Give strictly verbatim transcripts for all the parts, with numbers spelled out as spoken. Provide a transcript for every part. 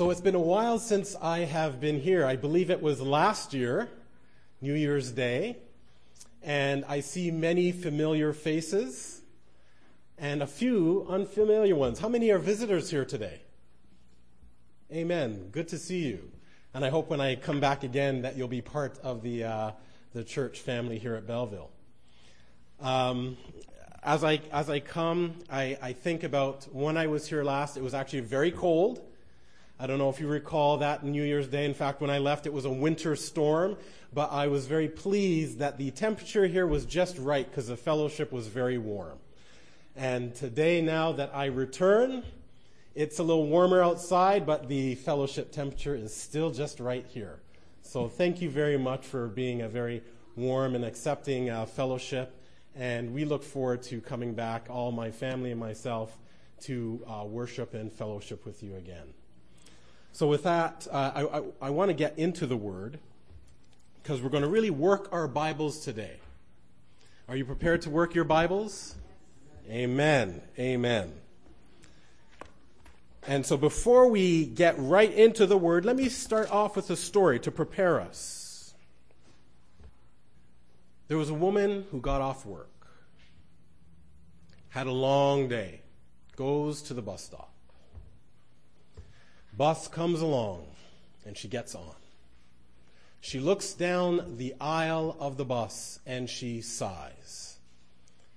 So it's been a while since I have been here. I believe it was last year, New Year's Day, and I see many familiar faces and a few unfamiliar ones. How many are visitors here today? Amen. Good to see you. And I hope when I come back again that you'll be part of the uh, the church family here at Belleville. Um, as I as I come, I, I think about when I was here last. It was actually very cold. I don't know if you recall that New Year's Day. In fact, when I left, it was a winter storm. But I was very pleased that the temperature here was just right because the fellowship was very warm. And today, now that I return, it's a little warmer outside, but the fellowship temperature is still just right here. So thank you very much for being a very warm and accepting uh, fellowship. And we look forward to coming back, all my family and myself, to uh, worship and fellowship with you again. So with that, uh, I, I, I want to get into the Word, because we're going to really work our Bibles today. Are you prepared to work your Bibles? Yes. Amen. Amen. And so before we get right into the Word, let me start off with a story to prepare us. There was a woman who got off work, had a long day, goes to the bus stop. Bus comes along, and she gets on. She looks down the aisle of the bus, and she sighs.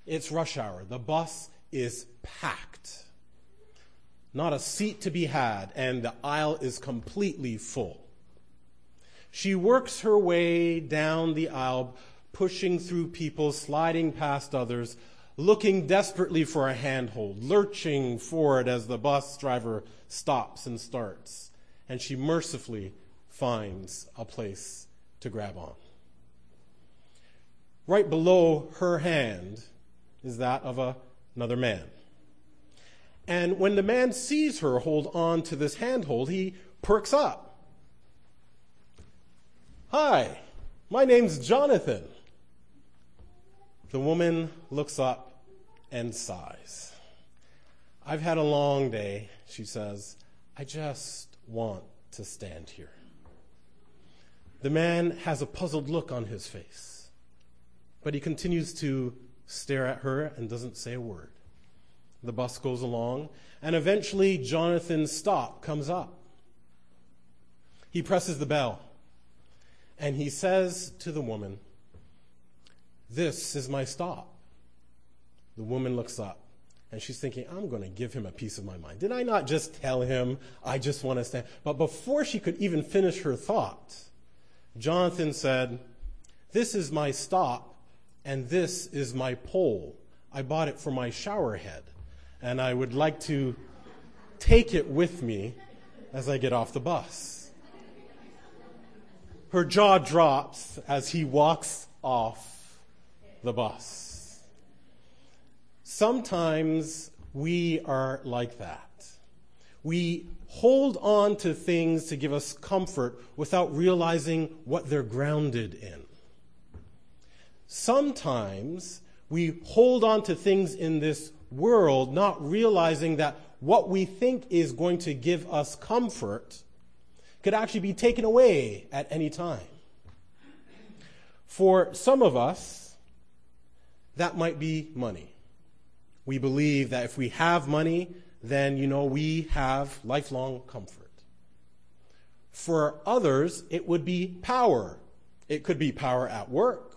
It's rush hour. The bus is packed. Not a seat to be had, and the aisle is completely full. She works her way down the aisle, pushing through people, sliding past others, looking desperately for a handhold, lurching forward as the bus driver stops and starts, and she mercifully finds a place to grab on. Right below her hand is that of a, another man. And when the man sees her hold on to this handhold, he perks up. "Hi, my name's Jonathan." The woman looks up and sighs. "I've had a long day," she says. "I just want to stand here." The man has a puzzled look on his face, but he continues to stare at her and doesn't say a word. The bus goes along, and eventually Jonathan's stop comes up. He presses the bell, and he says to the woman, "This is my stop." The woman looks up, and she's thinking, "I'm going to give him a piece of my mind. Did I not just tell him I just want to stand?" But before she could even finish her thought, Jonathan said, "This is my stop, and this is my pole. I bought it for my shower head, and I would like to take it with me as I get off the bus." Her jaw drops as he walks off the bus. Sometimes we are like that. We hold on to things to give us comfort without realizing what they're grounded in. Sometimes we hold on to things in this world, not realizing that what we think is going to give us comfort could actually be taken away at any time. For some of us, that might be money. We believe that if we have money, then, you know, we have lifelong comfort. For others, it would be power. It could be power at work.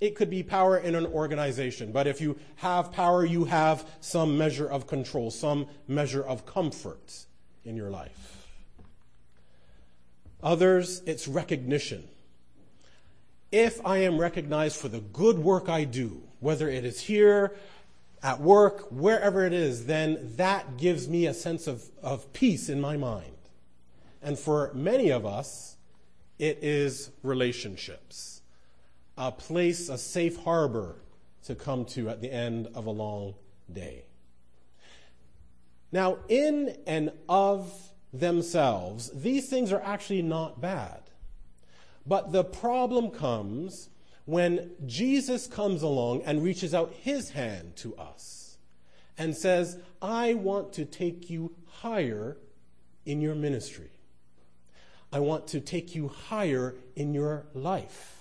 It could be power in an organization, but if you have power, you have some measure of control, some measure of comfort in your life. Others, it's recognition. If I am recognized for the good work I do, whether it is here, at work, wherever it is, then that gives me a sense of, of peace in my mind. And for many of us, it is relationships. A place, a safe harbor to come to at the end of a long day. Now, in and of themselves, these things are actually not bad. But the problem comes when Jesus comes along and reaches out his hand to us and says, "I want to take you higher in your ministry. I want to take you higher in your life.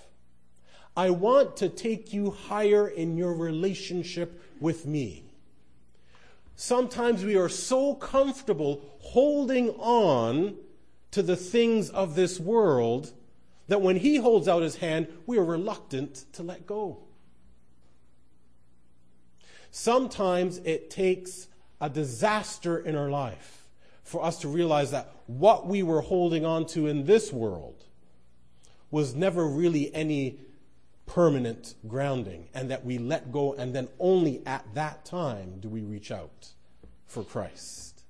I want to take you higher in your relationship with me. Sometimes we are so comfortable holding on to the things of this world that when he holds out his hand, we are reluctant to let go. Sometimes it takes a disaster in our life for us to realize that what we were holding on to in this world was never really any permanent grounding, and that we let go, and then only at that time do we reach out for Christ.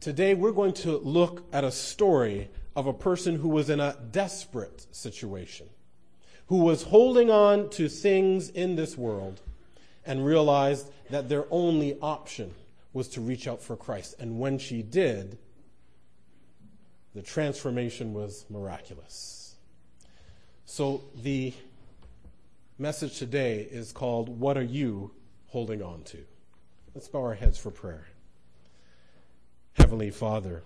Today we're going to look at a story of a person who was in a desperate situation, who was holding on to things in this world and realized that their only option was to reach out for Christ. And when she did, the transformation was miraculous. So the message today is called, What Are You Holding On To? Let's bow our heads for prayer. Heavenly Father,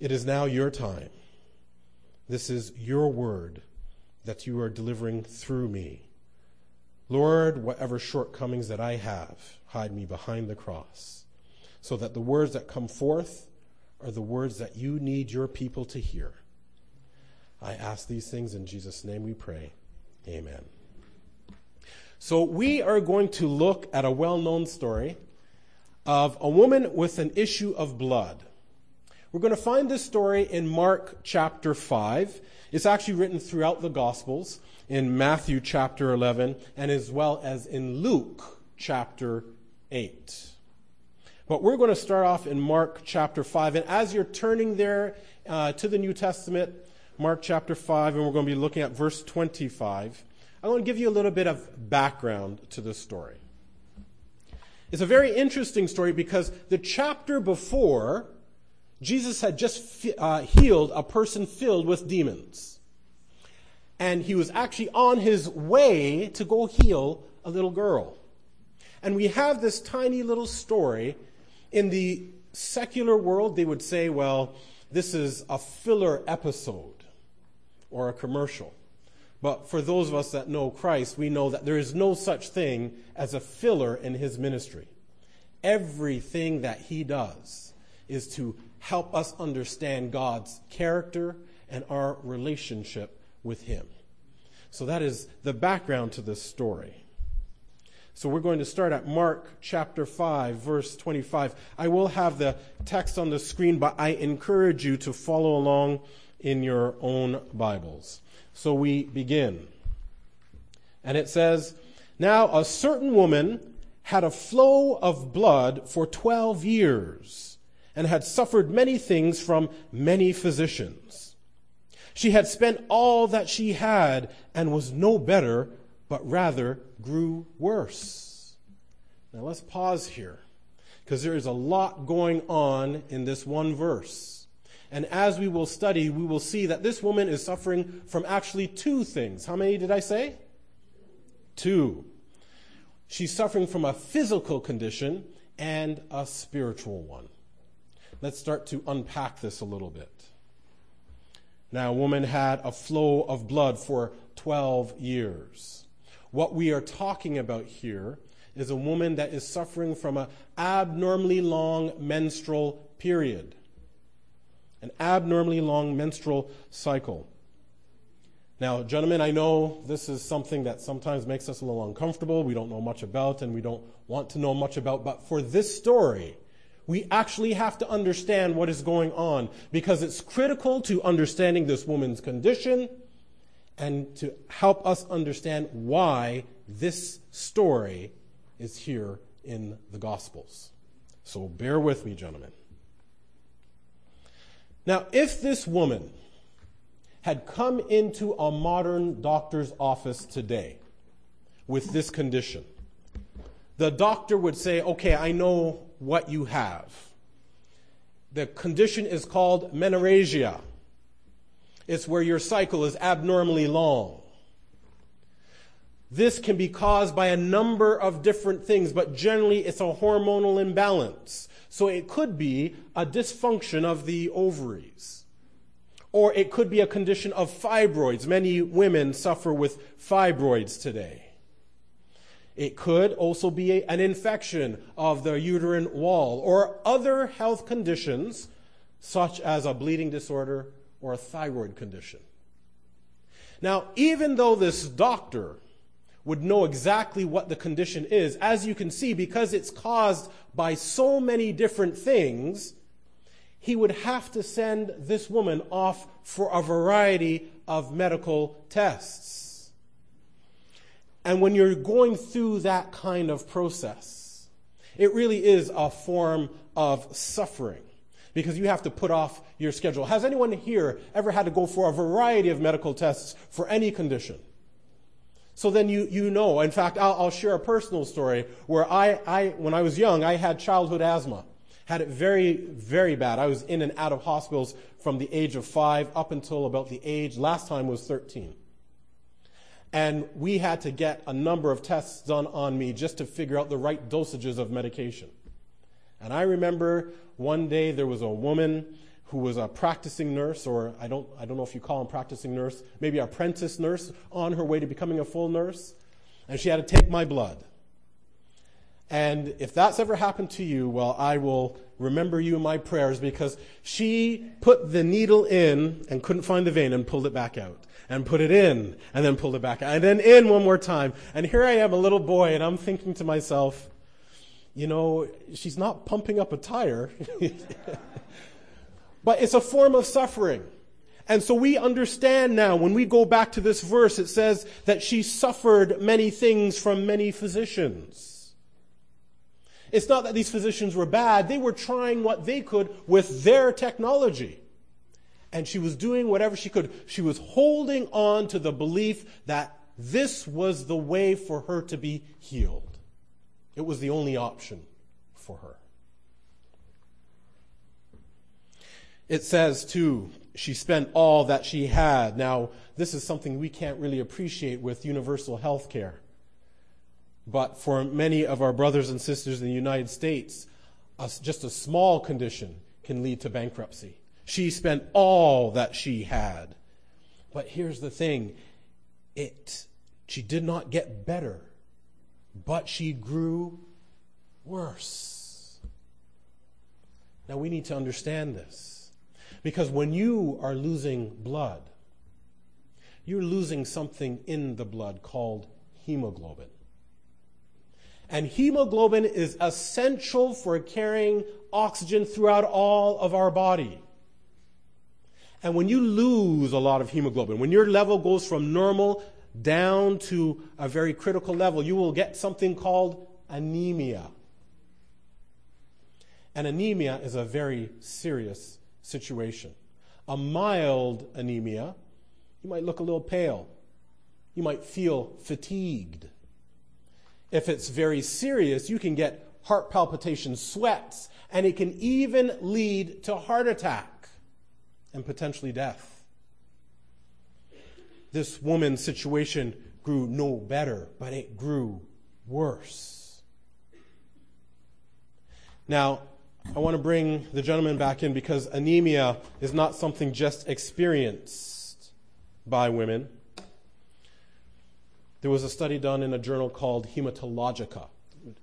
it is now your time. This is your word that you are delivering through me. Lord, whatever shortcomings that I have, hide me behind the cross, so that the words that come forth are the words that you need your people to hear. I ask these things in Jesus' name we pray. Amen. So we are going to look at a well-known story of a woman with an issue of blood. We're going to find this story in Mark chapter five. It's actually written throughout the Gospels, in Matthew chapter eleven, and as well as in Luke chapter eight. But we're going to start off in Mark chapter five. And as you're turning there uh, to the New Testament, Mark chapter five, and we're going to be looking at verse twenty-five. I want to give you a little bit of background to this story. It's a very interesting story because the chapter before, Jesus had just uh, healed a person filled with demons. And he was actually on his way to go heal a little girl. And we have this tiny little story. In the secular world, they would say, well, this is a filler episode or a commercial. But for those of us that know Christ, we know that there is no such thing as a filler in his ministry. Everything that he does is to help us understand God's character and our relationship with him. So that is the background to this story. So we're going to start at Mark chapter five, verse twenty-five. I will have the text on the screen, but I encourage you to follow along in your own Bibles. So we begin. And it says, Now a certain woman had a flow of blood for twelve years, and had suffered many things from many physicians. She had spent all that she had, and was no better, but rather grew worse. Now let's pause here, because there is a lot going on in this one verse. And as we will study, we will see that this woman is suffering from actually two things. How many did I say? Two. She's suffering from a physical condition and a spiritual one. Let's start to unpack this a little bit. Now, a woman had a flow of blood for twelve years. What we are talking about here is a woman that is suffering from an abnormally long menstrual period. An abnormally long menstrual cycle. Now, gentlemen, I know this is something that sometimes makes us a little uncomfortable. We don't know much about, and we don't want to know much about. But for this story, we actually have to understand what is going on, because it's critical to understanding this woman's condition and to help us understand why this story is here in the Gospels. So bear with me, gentlemen. Now, if this woman had come into a modern doctor's office today with this condition, the doctor would say, okay, I know what you have. The condition is called menorrhagia. It's where your cycle is abnormally long. This can be caused by a number of different things, but generally it's a hormonal imbalance. So it could be a dysfunction of the ovaries. Or it could be a condition of fibroids. Many women suffer with fibroids today. It could also be an infection of the uterine wall or other health conditions such as a bleeding disorder or a thyroid condition. Now, even though this doctor would know exactly what the condition is, as you can see, because it's caused by so many different things, he would have to send this woman off for a variety of medical tests. And when you're going through that kind of process, it really is a form of suffering, because you have to put off your schedule. Has anyone here ever had to go for a variety of medical tests for any condition? So then you, you know. In fact, I'll, I'll share a personal story where I, I, when I was young, I had childhood asthma. Had it very, very bad. I was in and out of hospitals from the age of five up until about the age, last time was thirteen. And we had to get a number of tests done on me just to figure out the right dosages of medication. And I remember one day there was a woman who was a practicing nurse, or I don't, I don't know if you call them practicing nurse, maybe apprentice nurse, on her way to becoming a full nurse, and she had to take my blood. And if that's ever happened to you, well, I will remember you in my prayers, because she put the needle in and couldn't find the vein and pulled it back out, and put it in and then pulled it back out, and then in one more time. And here I am, a little boy, and I'm thinking to myself, you know, she's not pumping up a tire. But it's a form of suffering. And so we understand now, when we go back to this verse, it says that she suffered many things from many physicians. It's not that these physicians were bad. They were trying what they could with their technology. And she was doing whatever she could. She was holding on to the belief that this was the way for her to be healed. It was the only option for her. It says, too, she spent all that she had. Now, this is something we can't really appreciate with universal health care. But for many of our brothers and sisters in the United States, a, just a small condition can lead to bankruptcy. She spent all that she had. But here's the thing. It, she did not get better, but she grew worse. Now, we need to understand this. Because when you are losing blood, you're losing something in the blood called hemoglobin. And hemoglobin is essential for carrying oxygen throughout all of our body. And when you lose a lot of hemoglobin, when your level goes from normal down to a very critical level, you will get something called anemia. And anemia is a very serious situation. A mild anemia, you might look a little pale. You might feel fatigued. If it's very serious, you can get heart palpitations, sweats, and it can even lead to heart attack and potentially death. This woman's situation grew no better, but it grew worse. Now, I want to bring the gentleman back in, because anemia is not something just experienced by women. There was a study done in a journal called Hematologica,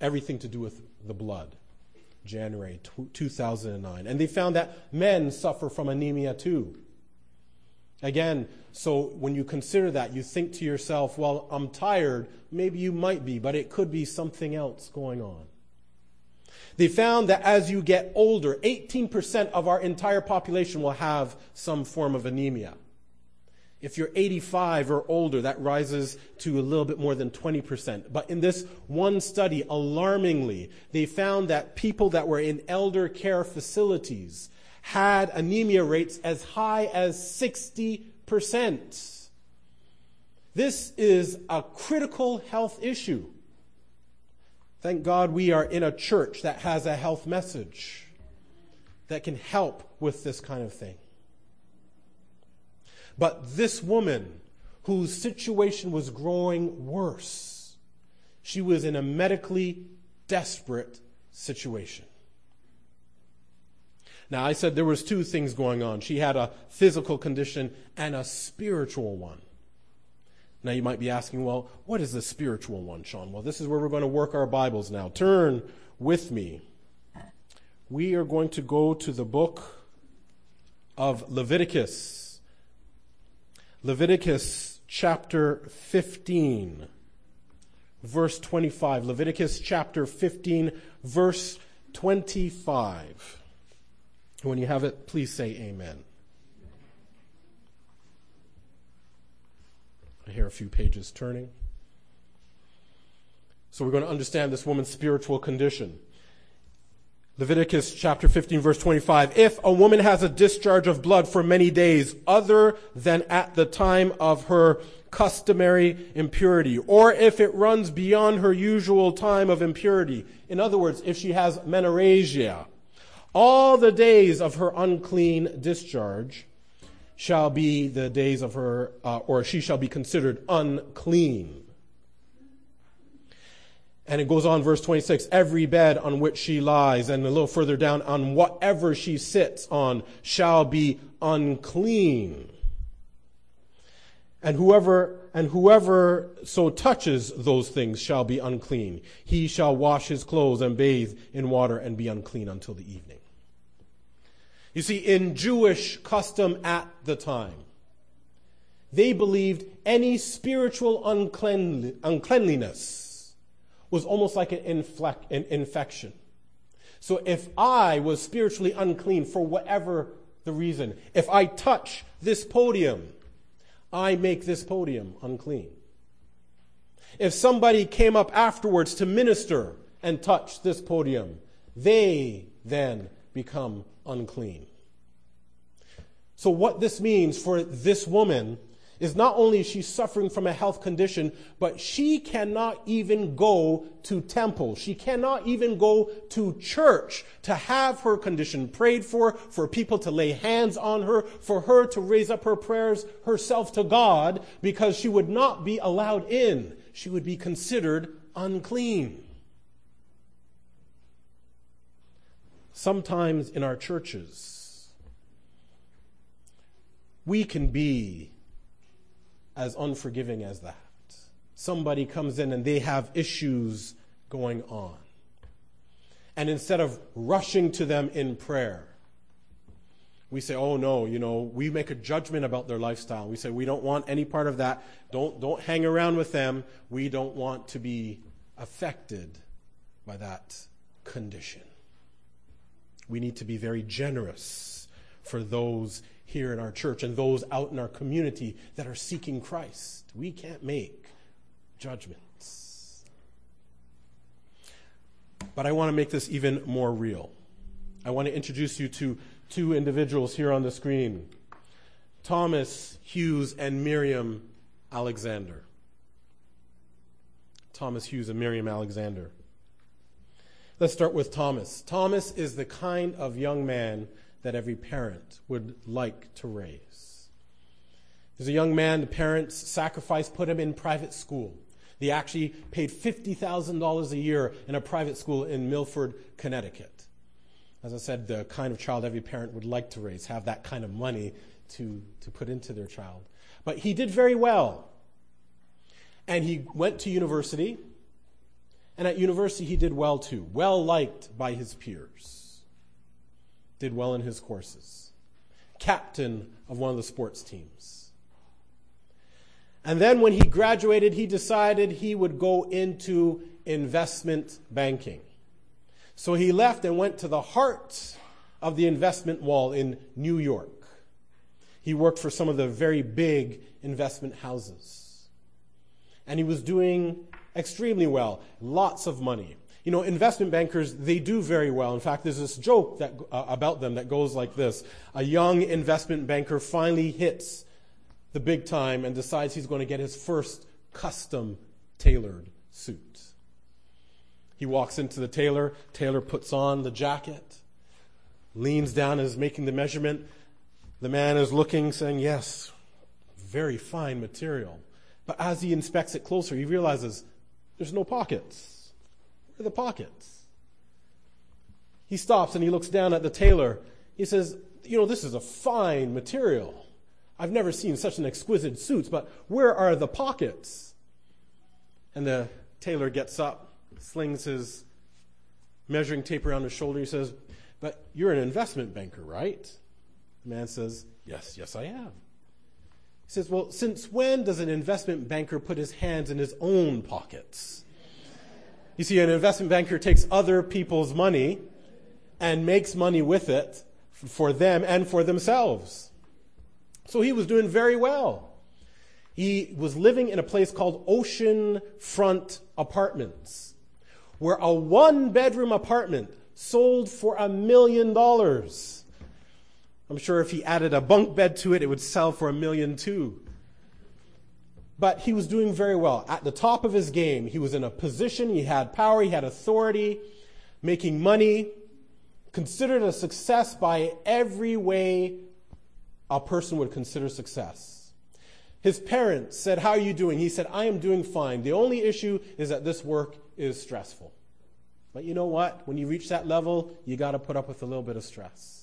everything to do with the blood, January two thousand nine. And they found that men suffer from anemia too. Again, so when you consider that, you think to yourself, well, I'm tired. Maybe you might be, but it could be something else going on. They found that as you get older, eighteen percent of our entire population will have some form of anemia. If you're eighty-five or older, that rises to a little bit more than twenty percent. But in this one study, alarmingly, they found that people that were in elder care facilities had anemia rates as high as sixty percent. This is a critical health issue. Thank God we are in a church that has a health message that can help with this kind of thing. But this woman whose situation was growing worse. She was in a medically desperate situation. Now, I said there was two things going on. She had a physical condition and a spiritual one. Now, you might be asking, well, what is the spiritual one, Sean? Well, this is where we're going to work our Bibles now. Turn with me. We are going to go to the book of Leviticus. Leviticus chapter fifteen, verse twenty-five. Leviticus chapter fifteen, verse twenty-five. When you have it, please say amen. I hear a few pages turning. So we're going to understand this woman's spiritual condition. Leviticus chapter fifteen, verse twenty-five. If a woman has a discharge of blood for many days other than at the time of her customary impurity, or if it runs beyond her usual time of impurity, in other words, if she has menorrhagia, all the days of her unclean discharge shall be the days of her, uh, or she shall be considered unclean. And it goes on, verse twenty-six, every bed on which she lies, and a little further down, on whatever she sits on, shall be unclean. And whoever and whoever so touches those things shall be unclean. He shall wash his clothes and bathe in water and be unclean until the evening. You see, in Jewish custom at the time, they believed any spiritual uncleanli- uncleanliness was almost like an, inflec- an infection. So if I was spiritually unclean for whatever the reason, if I touch this podium, I make this podium unclean. If somebody came up afterwards to minister and touch this podium, they then become unclean. So what this means for this woman is not only is she suffering from a health condition, but she cannot even go to temple. She cannot even go to church to have her condition prayed for, for people to lay hands on her, for her to raise up her prayers herself to God, because she would not be allowed in. She would be considered unclean. Sometimes in our churches, we can be as unforgiving as that. Somebody comes in and they have issues going on. And instead of rushing to them in prayer, we say, oh no, you know, we make a judgment about their lifestyle. We say, we don't want any part of that. Don't, don't hang around with them. We don't want to be affected by that condition. We need to be very generous for those here in our church and those out in our community that are seeking Christ. We can't make judgments. But I want to make this even more real. I want to introduce you to two individuals here on the screen, Thomas Hughes and Miriam Alexander. Thomas Hughes and Miriam Alexander. Let's start with Thomas. Thomas is the kind of young man that every parent would like to raise. There's a young man, the parents sacrificed, put him in private school. They actually paid fifty thousand dollars a year in a private school in Milford, Connecticut. As I said, the kind of child every parent would like to raise, have that kind of money to, to put into their child. But he did very well. And he went to university. And at university, he did well too, well liked by his peers. Did well in his courses, captain of one of the sports teams. And then when he graduated, he decided he would go into investment banking. So he left and went to the heart of the investment wall in New York. He worked for some of the very big investment houses. And he was doing extremely well, lots of money. You know, investment bankers, they do very well. In fact, there's this joke that, uh, about them that goes like this. A young investment banker finally hits the big time and decides he's going to get his first custom-tailored suit. He walks into the tailor. Tailor puts on the jacket, leans down and is making the measurement. The man is looking, saying, yes, very fine material. But as he inspects it closer, he realizes there's no pockets. Where are the pockets? He stops and he looks down at the tailor. He says, you know, this is a fine material. I've never seen such an exquisite suit, but where are the pockets? And the tailor gets up, slings his measuring tape around his shoulder. He says, but you're an investment banker, right? The man says, yes, yes, I am. He says, well, since when does an investment banker put his hands in his own pockets? You see, an investment banker takes other people's money and makes money with it for them and for themselves. So he was doing very well. He was living in a place called Ocean Front Apartments, where a one-bedroom apartment sold for a million dollars. I'm sure if he added a bunk bed to it, it would sell for a million too. But he was doing very well. At the top of his game, he was in a position, he had power, he had authority, making money, considered a success by every way a person would consider success. His parents said, how are you doing? He said, I am doing fine. The only issue is that this work is stressful. But you know what? When you reach that level, you got to put up with a little bit of stress.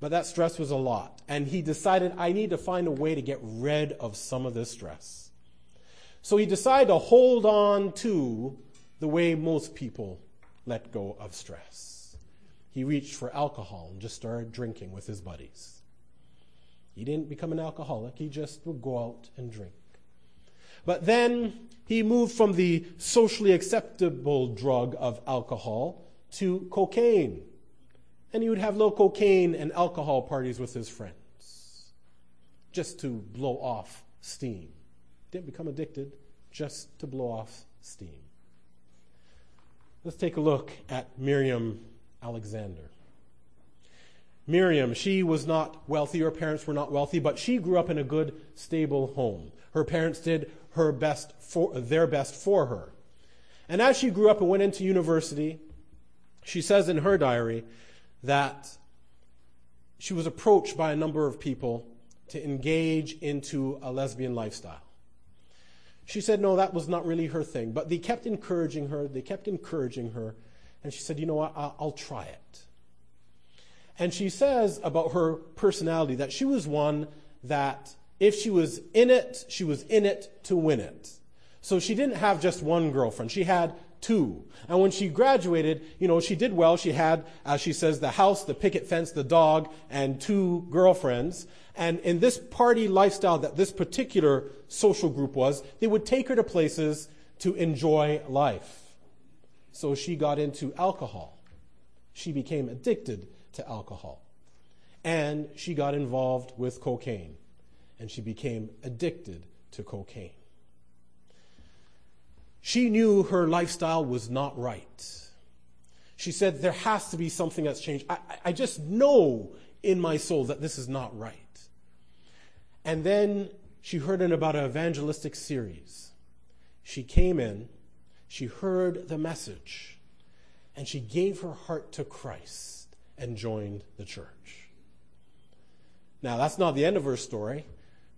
But that stress was a lot. And he decided, I need to find a way to get rid of some of this stress. So he decided to hold on to the way most people let go of stress. He reached for alcohol and just started drinking with his buddies. He didn't become an alcoholic. He just would go out and drink. But then he moved from the socially acceptable drug of alcohol to cocaine. And he would have little cocaine and alcohol parties with his friends just to blow off steam. Didn't become addicted, just to blow off steam. Let's take a look at Miriam Alexander. Miriam, she was not wealthy, her parents were not wealthy, but she grew up in a good, stable home. Her parents did her best for, their best for her. And as she grew up and went into university, she says in her diary that she was approached by a number of people to engage into a lesbian lifestyle. She said, no, that was not really her thing, but they kept encouraging her, they kept encouraging her, and she said, you know what, I'll, I'll try it. And she says about her personality that she was one that if she was in it, she was in it to win it. So she didn't have just one girlfriend. She had two. And when she graduated, you know, she did well. She had, as she says, the house, the picket fence, the dog, and two girlfriends. And in this party lifestyle that this particular social group was, they would take her to places to enjoy life. So she got into alcohol. She became addicted to alcohol. And she got involved with cocaine. And she became addicted to cocaine. She knew her lifestyle was not right. She said, there has to be something that's changed. I, I just know in my soul that this is not right. And then she heard in about an evangelistic series. She came in, she heard the message, and she gave her heart to Christ and joined the church. Now, that's not the end of her story,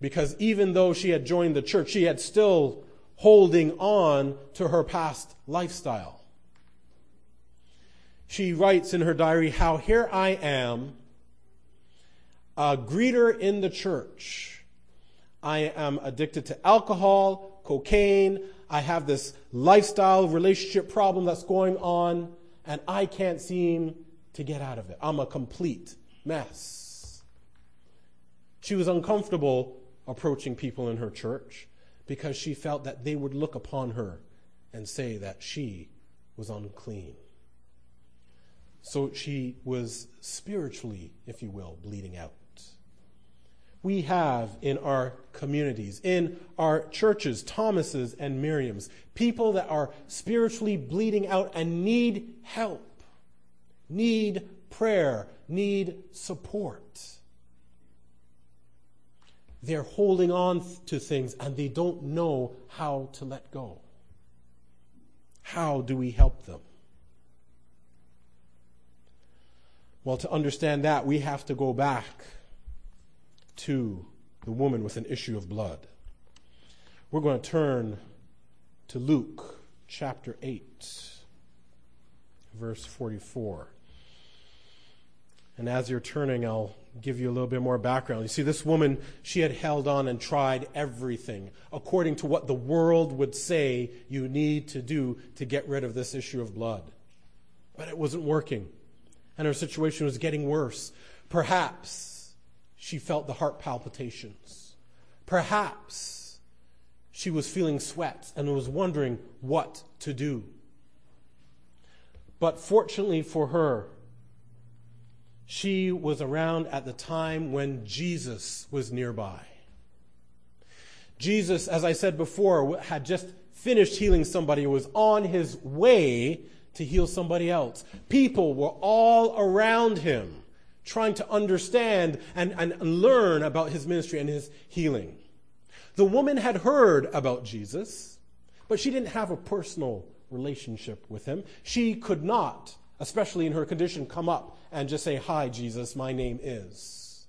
because even though she had joined the church, she had still holding on to her past lifestyle. She writes in her diary, how here I am, a greeter in the church. I am addicted to alcohol, cocaine. I have this lifestyle relationship problem that's going on, and I can't seem to get out of it. I'm a complete mess. She was uncomfortable approaching people in her church because she felt that they would look upon her and say that she was unclean. So she was spiritually, if you will, bleeding out. We have in our communities, in our churches, Thomases and Miriams, people that are spiritually bleeding out and need help. Need prayer, need support. They're holding on to things and they don't know how to let go. How do we help them? Well, to understand that, we have to go back to the woman with an issue of blood. We're going to turn to Luke chapter eight, verse forty-four. And as you're turning, I'll give you a little bit more background. You see, this woman, she had held on and tried everything according to what the world would say you need to do to get rid of this issue of blood. But it wasn't working, and her situation was getting worse. Perhaps she felt the heart palpitations. Perhaps she was feeling sweats and was wondering what to do. But fortunately for her, she was around at the time when Jesus was nearby. Jesus, as I said before, had just finished healing somebody who was on his way to heal somebody else. People were all around him trying to understand and, and learn about his ministry and his healing. The woman had heard about Jesus, but she didn't have a personal relationship with him. She could not, especially in her condition, come up and just say, "Hi, Jesus, my name is."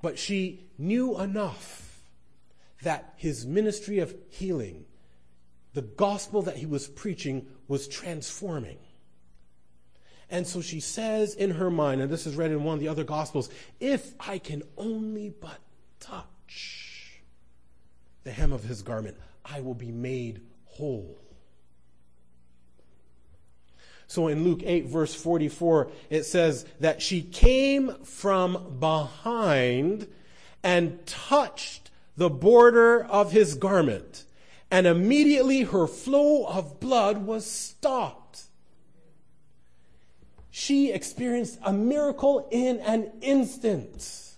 But she knew enough that his ministry of healing, the gospel that he was preaching, was transforming. And so she says in her mind, and this is read in one of the other gospels, "If I can only but touch the hem of his garment, I will be made whole." So in Luke eight, verse forty-four, it says that she came from behind and touched the border of his garment, and immediately her flow of blood was stopped. She experienced a miracle in an instant.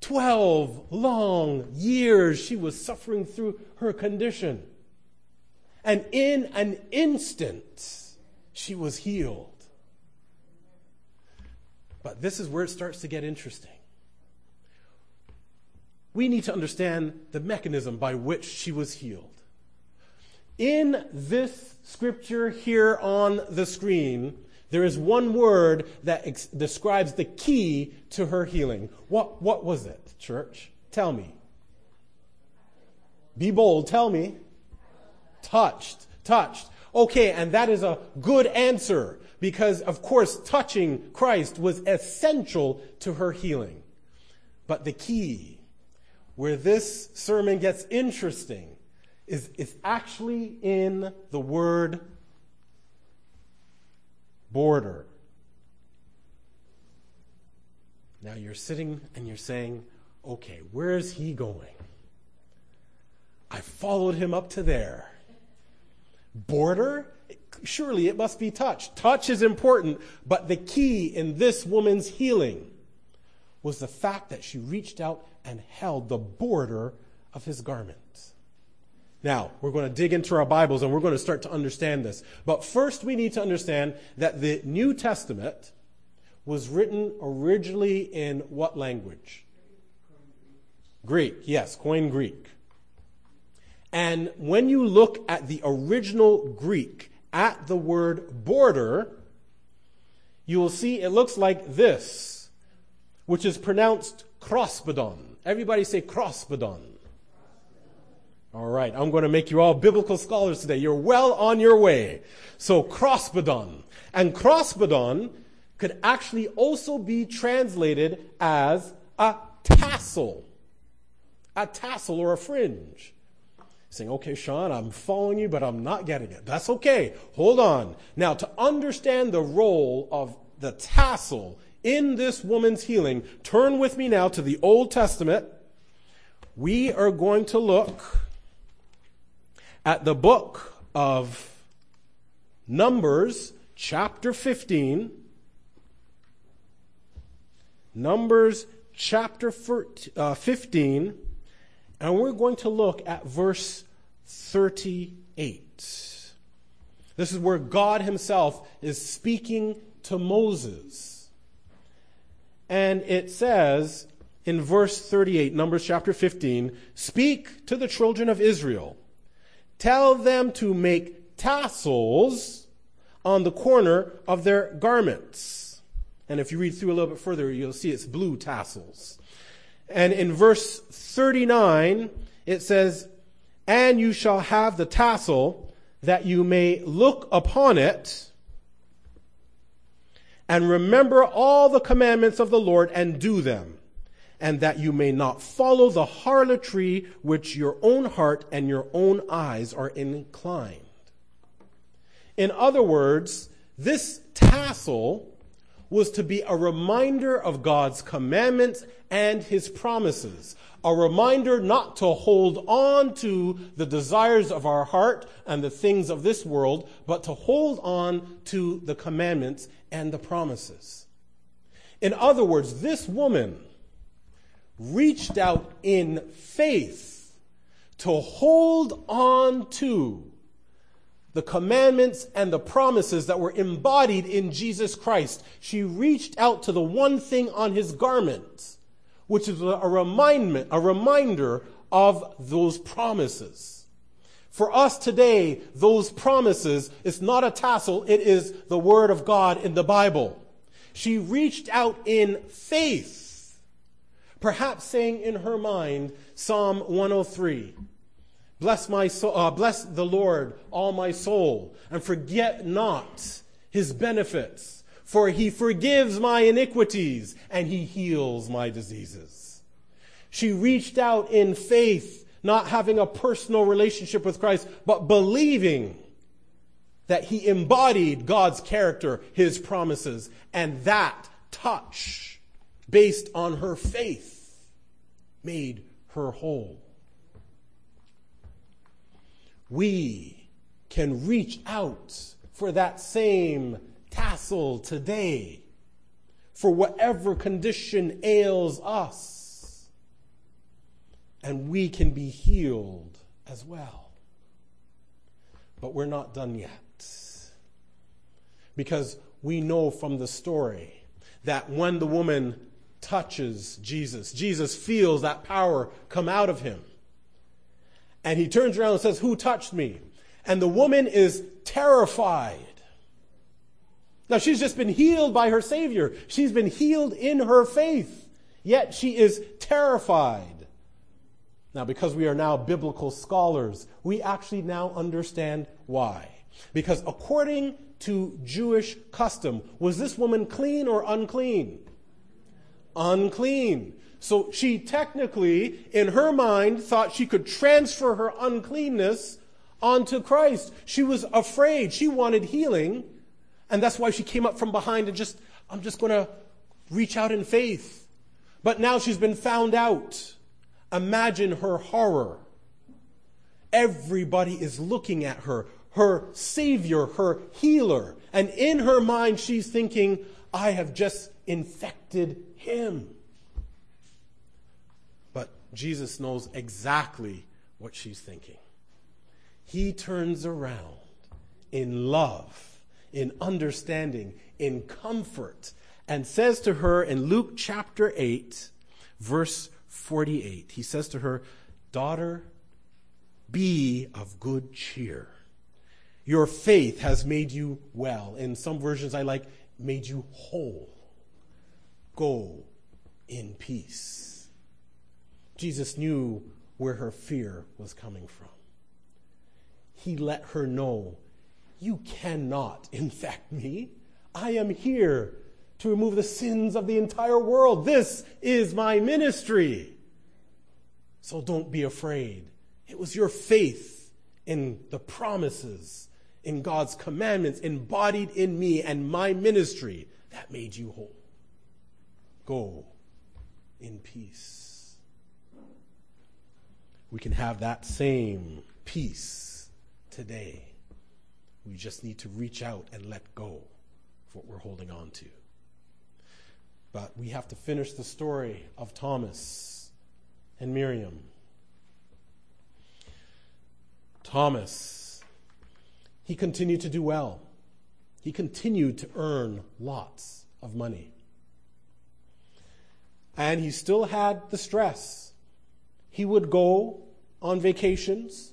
Twelve long years she was suffering through her condition, and in an instant, she was healed. But this is where it starts to get interesting. We need to understand the mechanism by which she was healed. In this scripture here on the screen, there is one word that ex- describes the key to her healing. What, what was it, church? Tell me. Be bold, tell me. Touched, touched. Okay, and that is a good answer, because, of course, touching Christ was essential to her healing. But the key, where this sermon gets interesting, is, is actually in the word border. Now you're sitting and you're saying, okay, where is he going? I followed him up to there. Border? Surely it must be touch. Touch is important, but the key in this woman's healing was the fact that she reached out and held the border of his garment. Now, we're going to dig into our Bibles and we're going to start to understand this. But first we need to understand that the New Testament was written originally in what language? Greek, yes, Koine Greek. And when you look at the original Greek, at the word border, you will see it looks like this, which is pronounced crossbodon. Everybody say crossbodon. All right, I'm going to make you all biblical scholars today. You're well on your way. So crossbodon. And crossbodon could actually also be translated as a tassel, a tassel or a fringe. Saying, okay, Sean, I'm following you, but I'm not getting it. That's okay. Hold on. Now, to understand the role of the tassel in this woman's healing, turn with me now to the Old Testament. We are going to look at the book of Numbers, chapter fifteen. Numbers, chapter fifteen. And we're going to look at verse thirty-eight. This is where God himself is speaking to Moses. And it says in verse thirty-eight, Numbers chapter fifteen, "Speak to the children of Israel. Tell them to make tassels on the corner of their garments." And if you read through a little bit further, you'll see it's blue tassels. And in verse thirty-nine, it says, "And you shall have the tassel that you may look upon it and remember all the commandments of the Lord and do them, and that you may not follow the harlotry which your own heart and your own eyes are inclined." In other words, this tassel was to be a reminder of God's commandments and his promises. A reminder not to hold on to the desires of our heart and the things of this world, but to hold on to the commandments and the promises. In other words, this woman reached out in faith to hold on to the commandments and the promises that were embodied in Jesus Christ. She reached out to the one thing on his garment, which is a reminder, a reminder of those promises. For us today, those promises, it's not a tassel, it is the word of God in the Bible. She reached out in faith, perhaps saying in her mind, Psalm one oh three, Bless my soul, uh, bless the Lord, all my soul, and forget not his benefits. For he forgives my iniquities and he heals my diseases. She reached out in faith, not having a personal relationship with Christ, but believing that he embodied God's character, his promises, and that touch, based on her faith, made her whole. We can reach out for that same tassel today, for whatever condition ails us, and we can be healed as well. But we're not done yet, because we know from the story that when the woman touches Jesus, Jesus feels that power come out of him, and he turns around and says, "Who touched me?" And the woman is terrified. Now, she's just been healed by her Savior. She's been healed in her faith. Yet she is terrified. Now, because we are now biblical scholars, we actually now understand why. Because according to Jewish custom, was this woman clean or unclean? Unclean. So she technically, in her mind, thought she could transfer her uncleanness onto Christ. She was afraid. She wanted healing. And that's why she came up from behind and just, I'm just going to reach out in faith. But now she's been found out. Imagine her horror. Everybody is looking at her, her Savior, her healer. And in her mind, she's thinking, I have just infected him. But Jesus knows exactly what she's thinking. He turns around in love, in understanding, in comfort, and says to her in Luke chapter eight, verse forty-eight, he says to her, "Daughter, be of good cheer. Your faith has made you well." In some versions I like, made you whole. Go in peace. Jesus knew where her fear was coming from. He let her know, you cannot infect me. I am here to remove the sins of the entire world. This is my ministry. So don't be afraid. It was your faith in the promises, in God's commandments embodied in me and my ministry that made you whole. Go in peace. We can have that same peace today. We just need to reach out and let go of what we're holding on to. But we have to finish the story of Thomas and Miriam. Thomas, he continued to do well. He continued to earn lots of money. And he still had the stress. He would go on vacations,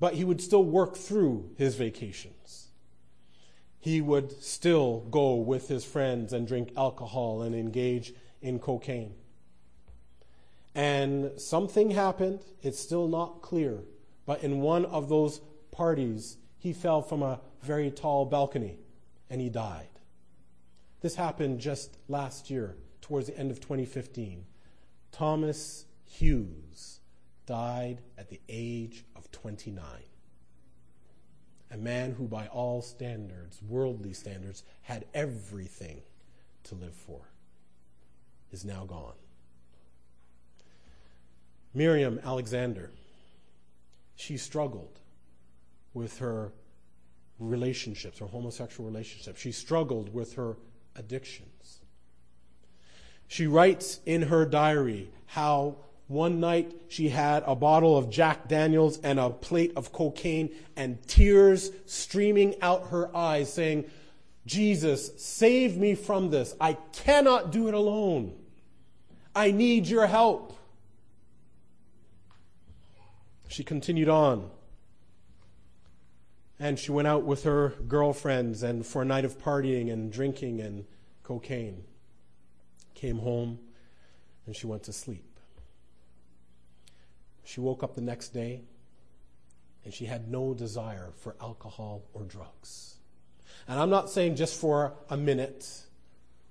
but he would still work through his vacations. He would still go with his friends and drink alcohol and engage in cocaine. and something happened. It's still not clear, but in one of those parties, he fell from a very tall balcony and he died. This happened just last year, towards the end of twenty fifteen. Thomas Hughes died at the age of twenty-nine. A man who, by all standards, worldly standards, had everything to live for, is now gone. Miriam Alexander, she struggled with her relationships, her homosexual relationships. She struggled with her addictions. She writes in her diary how one night she had a bottle of Jack Daniels and a plate of cocaine and tears streaming out her eyes saying, "Jesus, save me from this. I cannot do it alone. I need your help." She continued on, and she went out with her girlfriends and for a night of partying and drinking and cocaine. Came home and she went to sleep. She woke up the next day and she had no desire for alcohol or drugs. And I'm not saying just for a minute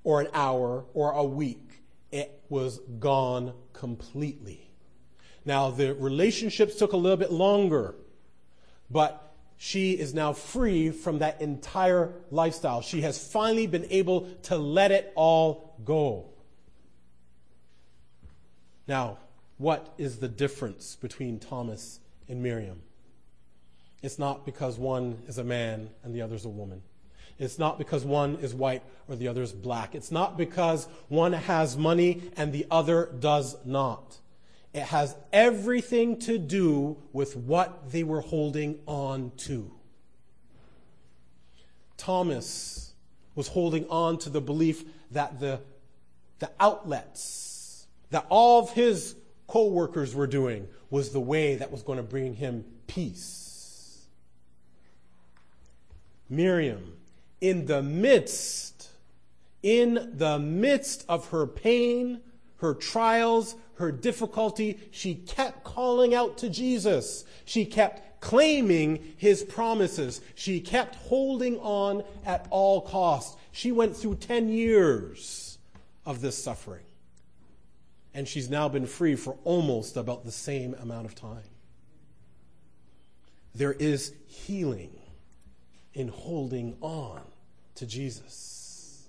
or an hour or a week. It was gone completely. Now, the relationships took a little bit longer, but she is now free from that entire lifestyle. She has finally been able to let it all go. Now, what is the difference between Thomas and Miriam? It's not because one is a man and the other is a woman. It's not because one is white or the other is black. It's not because one has money and the other does not. It has everything to do with what they were holding on to. Thomas was holding on to the belief that the, the outlets that all of his co-workers were doing was the way that was going to bring him peace. Miriam, in the midst, in the midst of her pain, her trials, her difficulty, she kept calling out to Jesus. She kept claiming his promises. She kept holding on at all costs. She went through ten years of this suffering. And she's now been free for almost about the same amount of time. There is healing in holding on to Jesus.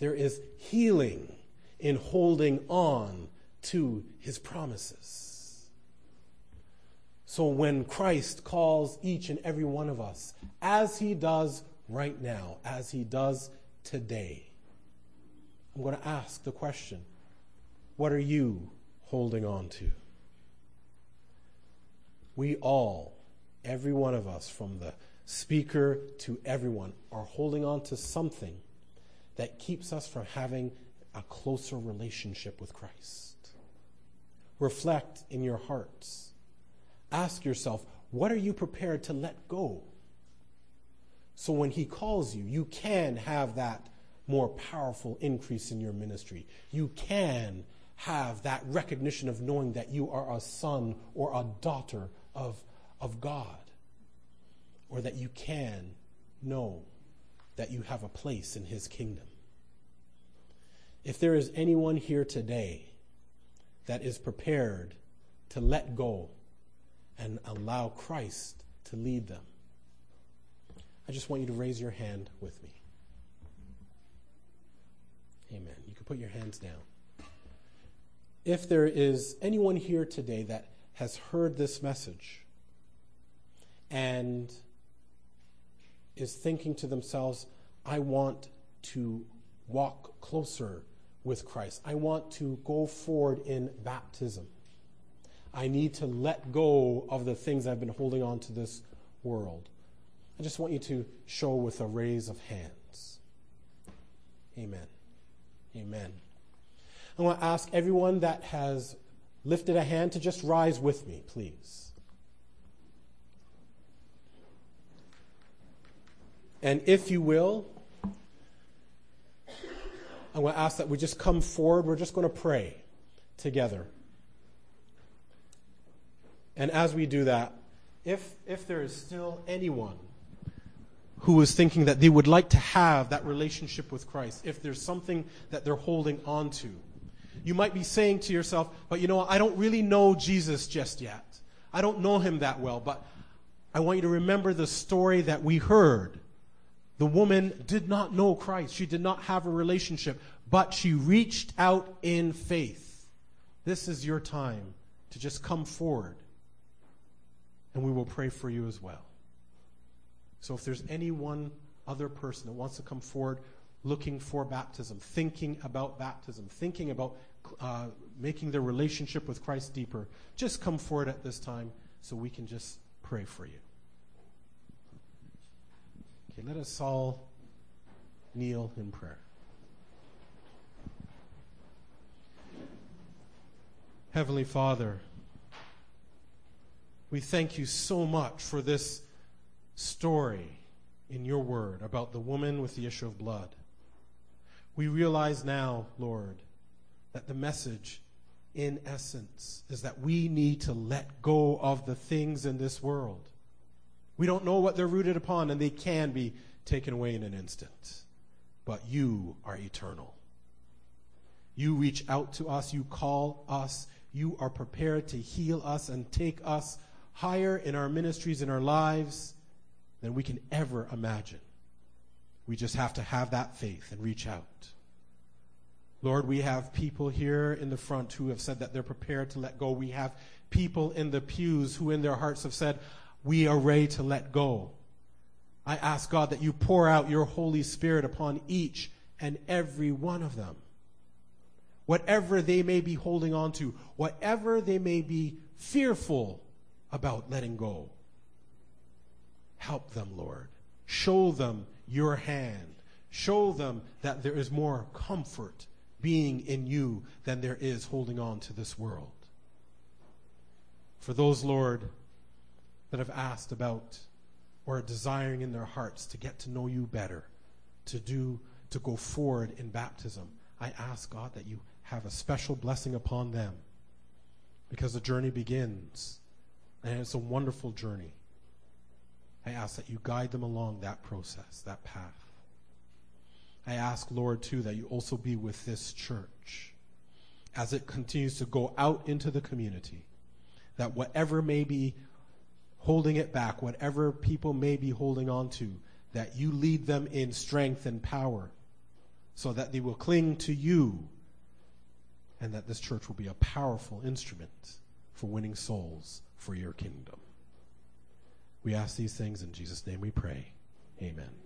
There is healing in holding on to his promises. So when Christ calls each and every one of us, as he does right now, as he does today, I'm going to ask the question, what are you holding on to? We all, every one of us, from the speaker to everyone, are holding on to something that keeps us from having a closer relationship with Christ. Reflect in your hearts. Ask yourself, what are you prepared to let go? So when he calls you, you can have that more powerful increase in your ministry. You can have that recognition of knowing that you are a son or a daughter of, of God. Or that you can know that you have a place in his kingdom. If there is anyone here today that is prepared to let go and allow Christ to lead them, I just want you to raise your hand with me. Amen. You can put your hands down. If there is anyone here today that has heard this message and is thinking to themselves, I want to walk closer with Christ. I want to go forward in baptism. I need to let go of the things I've been holding on to this world. I just want you to show with a raise of hands. Amen. Amen. I want to ask everyone that has lifted a hand to just rise with me, please. And if you will, I'm going to ask that we just come forward. We're just going to pray together. And as we do that, if if there is still anyone who is thinking that they would like to have that relationship with Christ, if there's something that they're holding on to, you might be saying to yourself, but you know, I don't really know Jesus just yet. I don't know him that well, but I want you to remember the story that we heard. The woman did not know Christ. She did not have a relationship, but she reached out in faith. This is your time to just come forward, and we will pray for you as well. So if there's any one other person that wants to come forward looking for baptism, thinking about baptism, thinking about uh, making their relationship with Christ deeper, just come forward at this time so we can just pray for you. Okay, let us all kneel in prayer. Heavenly Father, we thank you so much for this story in your word about the woman with the issue of blood. We realize now, Lord, that the message in essence is that we need to let go of the things in this world. We don't know what they're rooted upon, and they can be taken away in an instant. But you are eternal. You reach out to us. You call us. You are prepared to heal us and take us higher in our ministries, in our lives, than we can ever imagine. We just have to have that faith and reach out. Lord, we have people here in the front who have said that they're prepared to let go. We have people in the pews who in their hearts have said, we are ready to let go. I ask, God, that you pour out your Holy Spirit upon each and every one of them. Whatever they may be holding on to, whatever they may be fearful about letting go, help them, Lord. Show them your hand. Show them that there is more comfort being in you than there is holding on to this world. For those, Lord, that have asked about or are desiring in their hearts to get to know you better, to do, to go forward in baptism, I ask, God, that you have a special blessing upon them, because the journey begins, and it's a wonderful journey. I ask that you guide them along that process, that path. I ask, Lord, too, that you also be with this church as it continues to go out into the community, that whatever may be holding it back, whatever people may be holding on to, that you lead them in strength and power so that they will cling to you, and that this church will be a powerful instrument for winning souls for your kingdom. We ask these things in Jesus' name we pray. Amen.